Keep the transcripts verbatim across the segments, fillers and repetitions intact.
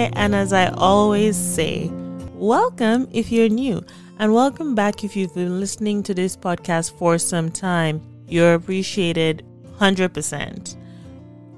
Hi, and as I always say, welcome if you're new, and welcome back if you've been listening to this podcast for some time. You're appreciated one hundred percent.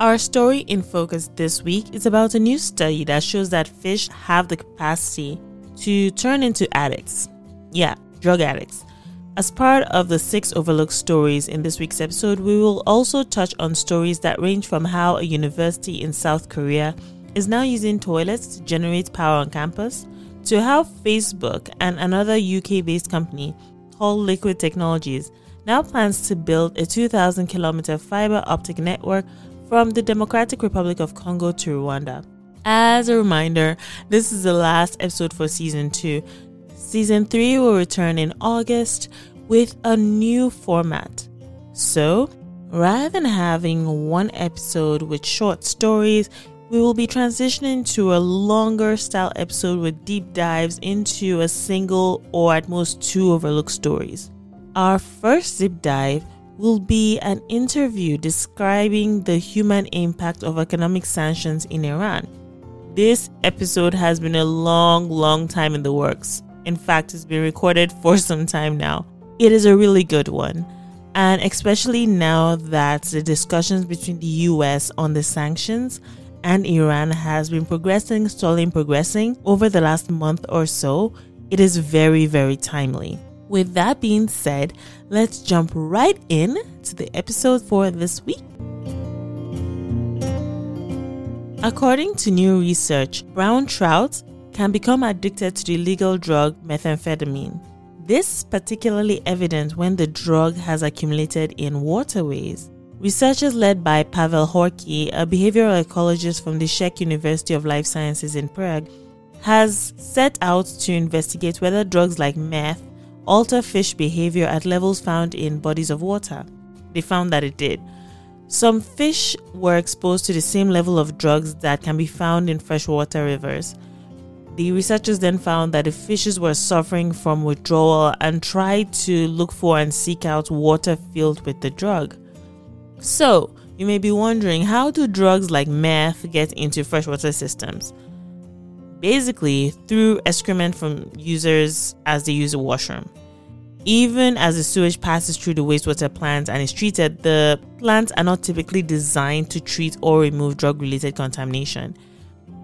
Our story in focus this week is about a new study that shows that fish have the capacity to turn into addicts. Yeah, drug addicts. As part of the six overlooked stories in this week's episode, we will also touch on stories that range from how a university in South Korea is now using toilets to generate power on campus, to how Facebook and another U K-based company called Liquid Technologies now plans to build a two thousand kilometer fiber optic network from the Democratic Republic of Congo to Rwanda. As a reminder, this is the last episode for season two. Season three will return in August with a new format. So, rather than having one episode with short stories, we will be transitioning to a longer style episode with deep dives into a single or at most two overlooked stories. Our first deep dive will be an interview describing the human impact of economic sanctions in Iran. This episode has been a long, long time in the works. In fact, it's been recorded for some time now. It is a really good one, and especially now that the discussions between the U S on the sanctions and Iran has been progressing, stalling, progressing over the last month or so, it is very, very timely. With that being said, let's jump right in to the episode for this week. According to new research, brown trout can become addicted to the illegal drug methamphetamine. This is particularly evident when the drug has accumulated in waterways. Researchers led by Pavel Horky, a behavioral ecologist from the Czech University of Life Sciences in Prague, has set out to investigate whether drugs like meth alter fish behavior at levels found in bodies of water. They found that it did. Some fish were exposed to the same level of drugs that can be found in freshwater rivers. The researchers then found that the fishes were suffering from withdrawal and tried to look for and seek out water filled with the drug. So, you may be wondering, how do drugs like meth get into freshwater systems? Basically, through excrement from users as they use a washroom. Even as the sewage passes through the wastewater plants and is treated, the plants are not typically designed to treat or remove drug-related contamination.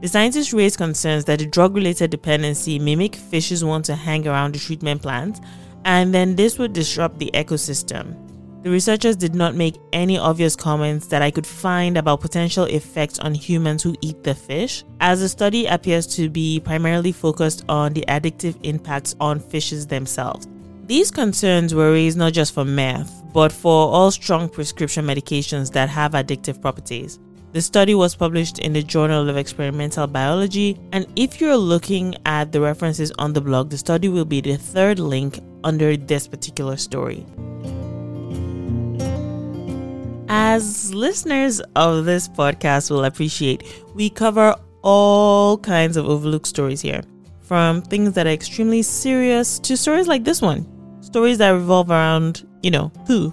The scientists raised concerns that the drug-related dependency may make fishes want to hang around the treatment plant, and then this would disrupt the ecosystem. The researchers did not make any obvious comments that I could find about potential effects on humans who eat the fish, as the study appears to be primarily focused on the addictive impacts on fishes themselves. These concerns were raised not just for meth, but for all strong prescription medications that have addictive properties. The study was published in the Journal of Experimental Biology, and if you're looking at the references on the blog, the study will be the third link under this particular story. As listeners of this podcast will appreciate, we cover all kinds of overlooked stories here, from things that are extremely serious to stories like this one, stories that revolve around, you know, poo.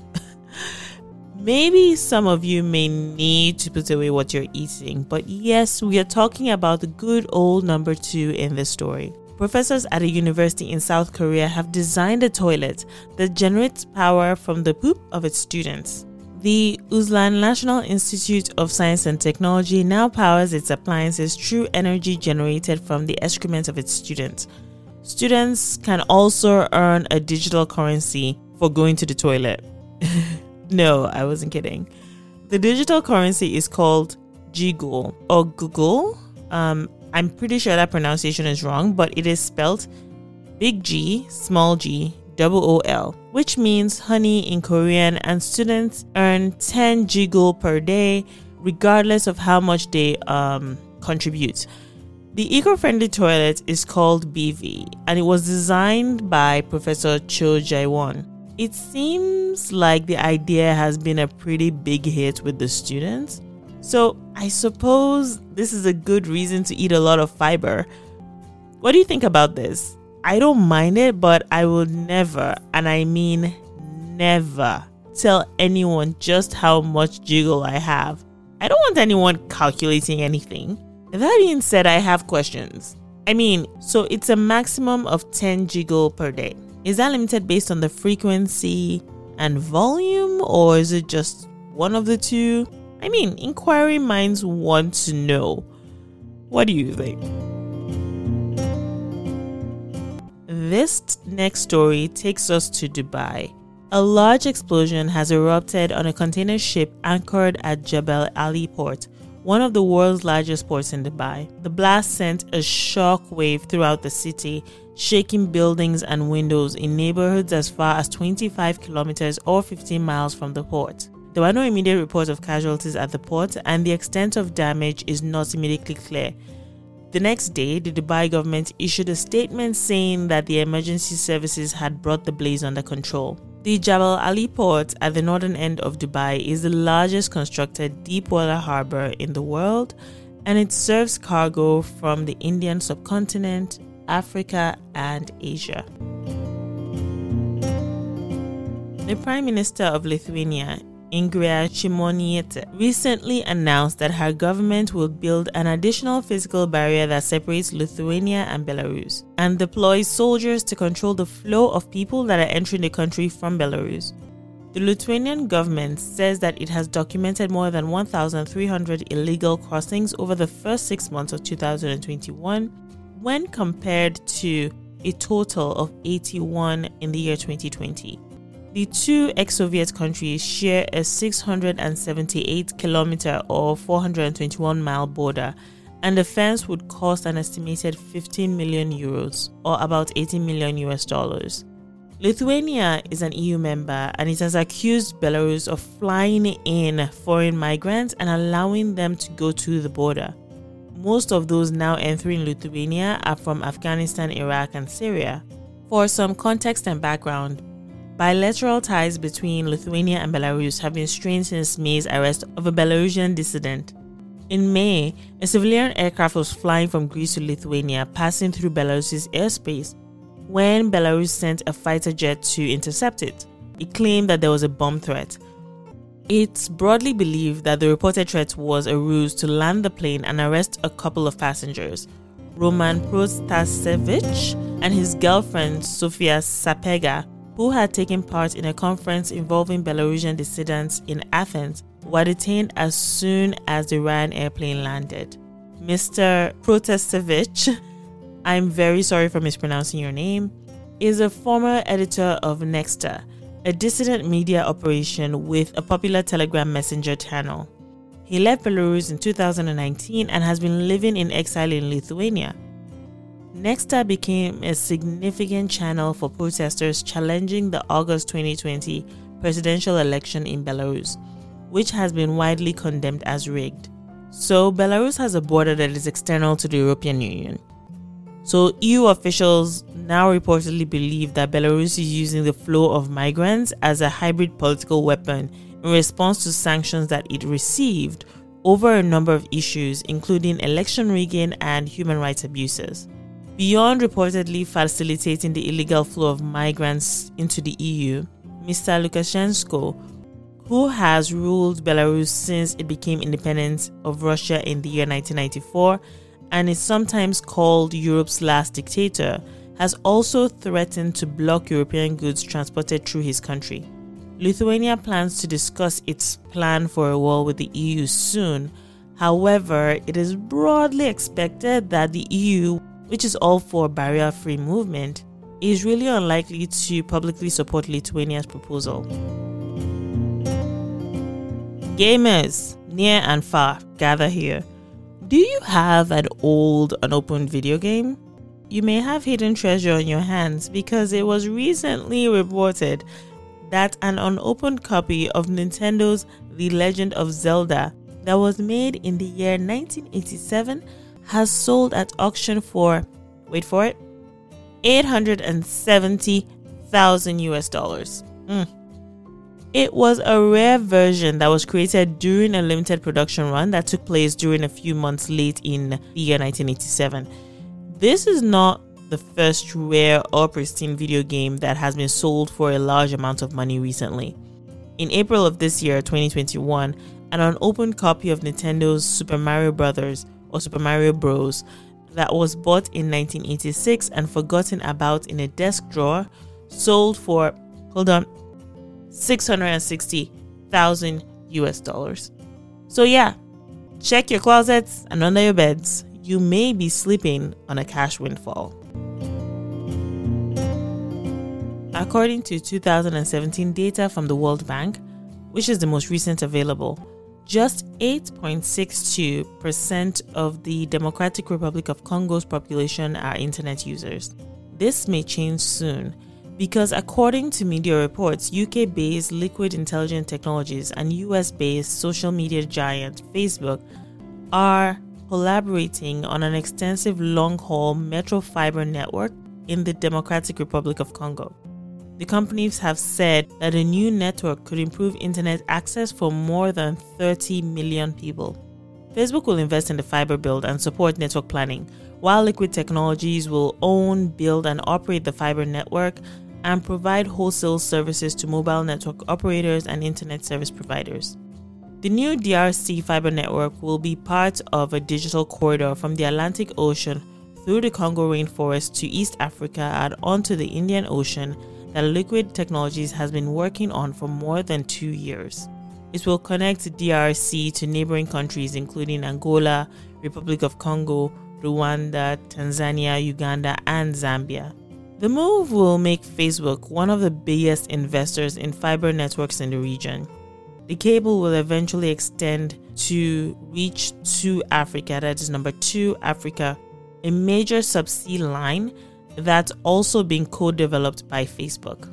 Maybe some of you may need to put away what you're eating, but yes, we are talking about the good old number two in this story. Professors at a university in South Korea have designed a toilet that generates power from the poop of its students. The Uzlan National Institute of Science and Technology now powers its appliances through energy generated from the excrement of its students. Students can also earn a digital currency for going to the toilet. No, I wasn't kidding. The digital currency is called Jigo or Google. Um, I'm pretty sure that pronunciation is wrong, but it is spelled big G, small g, double O L, which means honey in Korean, and students earn ten jigul per day, regardless of how much they um, contribute. The eco-friendly toilet is called B V, and it was designed by Professor Cho Jaewon. It seems like the idea has been a pretty big hit with the students, so I suppose this is a good reason to eat a lot of fiber. What do you think about this? I don't mind it, but I would never, and I mean never, tell anyone just how much jiggle I have. I don't want anyone calculating anything. That being said, I have questions. I mean, so it's a maximum of ten gigabits per day. Is that limited based on the frequency and volume, or is it just one of the two? I mean, inquiring minds want to know. What do you think? This next story takes us to Dubai. A large explosion has erupted on a container ship anchored at Jebel Ali port, one of the world's largest ports in Dubai. The blast sent a shock wave throughout the city, shaking buildings and windows in neighborhoods as far as twenty-five kilometers or fifteen miles from the port. There were no immediate reports of casualties at the port, and the extent of damage is not immediately clear. The next day, the Dubai government issued a statement saying that the emergency services had brought the blaze under control. The Jebel Ali port at the northern end of Dubai is the largest constructed deep-water harbour in the world, and it serves cargo from the Indian subcontinent, Africa and Asia. The Prime Minister of Lithuania, Ingrida Simoniute, recently announced that her government will build an additional physical barrier that separates Lithuania and Belarus and deploys soldiers to control the flow of people that are entering the country from Belarus. The Lithuanian government says that it has documented more than one thousand three hundred illegal crossings over the first six months of two thousand twenty-one when compared to a total of eighty-one in the year twenty twenty. The two ex-Soviet countries share a six hundred seventy-eight kilometer or four hundred twenty-one mile border, and the fence would cost an estimated fifteen million euros or about eighteen million U S dollars. Lithuania is an E U member, and it has accused Belarus of flying in foreign migrants and allowing them to go to the border. Most of those now entering Lithuania are from Afghanistan, Iraq, and Syria. For some context and background, bilateral ties between Lithuania and Belarus have been strained since May's arrest of a Belarusian dissident. In May, a civilian aircraft was flying from Greece to Lithuania, passing through Belarus's airspace, when Belarus sent a fighter jet to intercept it. It claimed that there was a bomb threat. It's broadly believed that the reported threat was a ruse to land the plane and arrest a couple of passengers, Roman Protasevich and his girlfriend Sofia Sapega, who had taken part in a conference involving Belarusian dissidents in Athens, were detained as soon as the Ryan airplane landed. Mister Protasevich, I'm very sorry for mispronouncing your name, is a former editor of Nexta, a dissident media operation with a popular Telegram messenger channel. He left Belarus in two thousand nineteen and has been living in exile in Lithuania. Nexta became a significant channel for protesters challenging the August twenty twenty presidential election in Belarus, which has been widely condemned as rigged. So Belarus has a border that is external to the European Union. So E U officials now reportedly believe that Belarus is using the flow of migrants as a hybrid political weapon in response to sanctions that it received over a number of issues, including election rigging and human rights abuses. Beyond reportedly facilitating the illegal flow of migrants into the E U, Mister Lukashenko, who has ruled Belarus since it became independent of Russia in the year nineteen ninety-four and is sometimes called Europe's last dictator, has also threatened to block European goods transported through his country. Lithuania plans to discuss its plan for a war with the E U soon. However, it is broadly expected that the E U, which is all for barrier-free movement, is really unlikely to publicly support Lithuania's proposal. Gamers, near and far, gather here. Do you have an old, unopened video game? You may have hidden treasure on your hands because it was recently reported that an unopened copy of Nintendo's The Legend of Zelda that was made in the year nineteen eighty-seven has sold at auction for, wait for it, eight hundred seventy thousand U S dollars. Mm. It was a rare version that was created during a limited production run that took place during a few months late in the year nineteen eighty-seven. This is not the first rare or pristine video game that has been sold for a large amount of money recently. In April of this year, twenty twenty-one, an unopened copy of Nintendo's Super Mario Bros. or Super Mario Bros. That was bought in nineteen eighty-six and forgotten about in a desk drawer, sold for, hold on, six hundred sixty thousand U S dollars. So yeah, check your closets and under your beds. You may be sleeping on a cash windfall. According to two thousand seventeen data from the World Bank, which is the most recent available, just eight point six two percent of the Democratic Republic of Congo's population are internet users. This may change soon, because according to media reports, U K-based Liquid Intelligent Technologies and U S-based social media giant Facebook are collaborating on an extensive long-haul metro fiber network in the Democratic Republic of Congo. The companies have said that a new network could improve internet access for more than thirty million people. Facebook will invest in the fiber build and support network planning, while Liquid Technologies will own, build, and operate the fiber network and provide wholesale services to mobile network operators and internet service providers. The new D R C fiber network will be part of a digital corridor from the Atlantic Ocean through the Congo rainforest to East Africa and onto the Indian Ocean, that Liquid Technologies has been working on for more than two years. It will connect D R C to neighboring countries including Angola, Republic of Congo, Rwanda, Tanzania, Uganda, and Zambia. The move will make Facebook one of the biggest investors in fiber networks in the region. The cable will eventually extend to reach to Africa, that is number two Africa, a major subsea line that's also being co-developed by Facebook.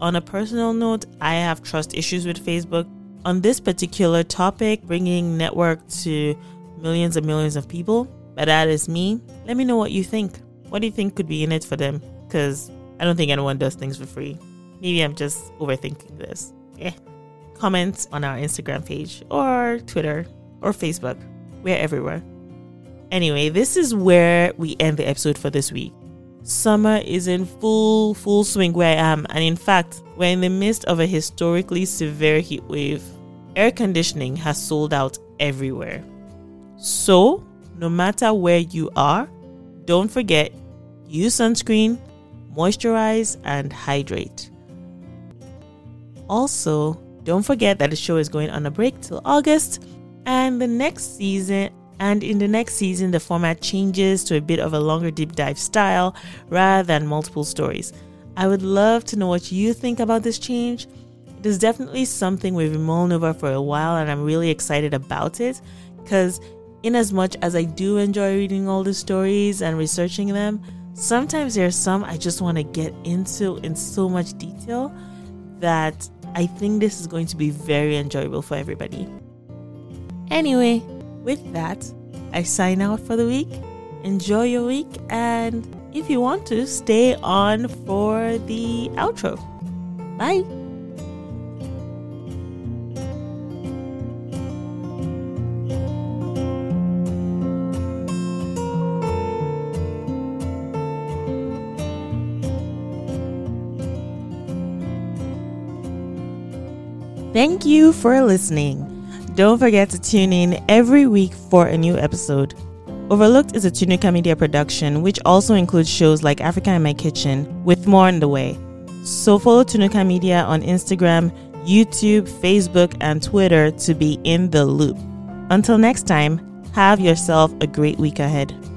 On a personal note, I have trust issues with Facebook on this particular topic, bringing network to millions and millions of people. But that is me. Let me know what you think. What do you think could be in it for them? Because I don't think anyone does things for free. Maybe I'm just overthinking this. Eh. Comments on our Instagram page or Twitter or Facebook. We're everywhere. Anyway, this is where we end the episode for this week. Summer is in full, full swing where I am, and in fact, we're in the midst of a historically severe heat wave. Air conditioning has sold out everywhere. So, no matter where you are, don't forget, use sunscreen, moisturize, and hydrate. Also, don't forget that the show is going on a break till August, and the next season And in the next season, the format changes to a bit of a longer deep dive style rather than multiple stories. I would love to know what you think about this change. It is definitely something we've been mulling over for a while, and I'm really excited about it because in as much as I do enjoy reading all the stories and researching them, sometimes there are some I just want to get into in so much detail that I think this is going to be very enjoyable for everybody. Anyway, with that, I sign out for the week. Enjoy your week, and if you want to, stay on for the outro. Bye. Thank you for listening. Don't forget to tune in every week for a new episode. Overlooked is a Tunuka Media production, which also includes shows like Africa in My Kitchen, with more on the way. So follow Tunuka Media on Instagram, YouTube, Facebook, and Twitter to be in the loop. Until next time, have yourself a great week ahead.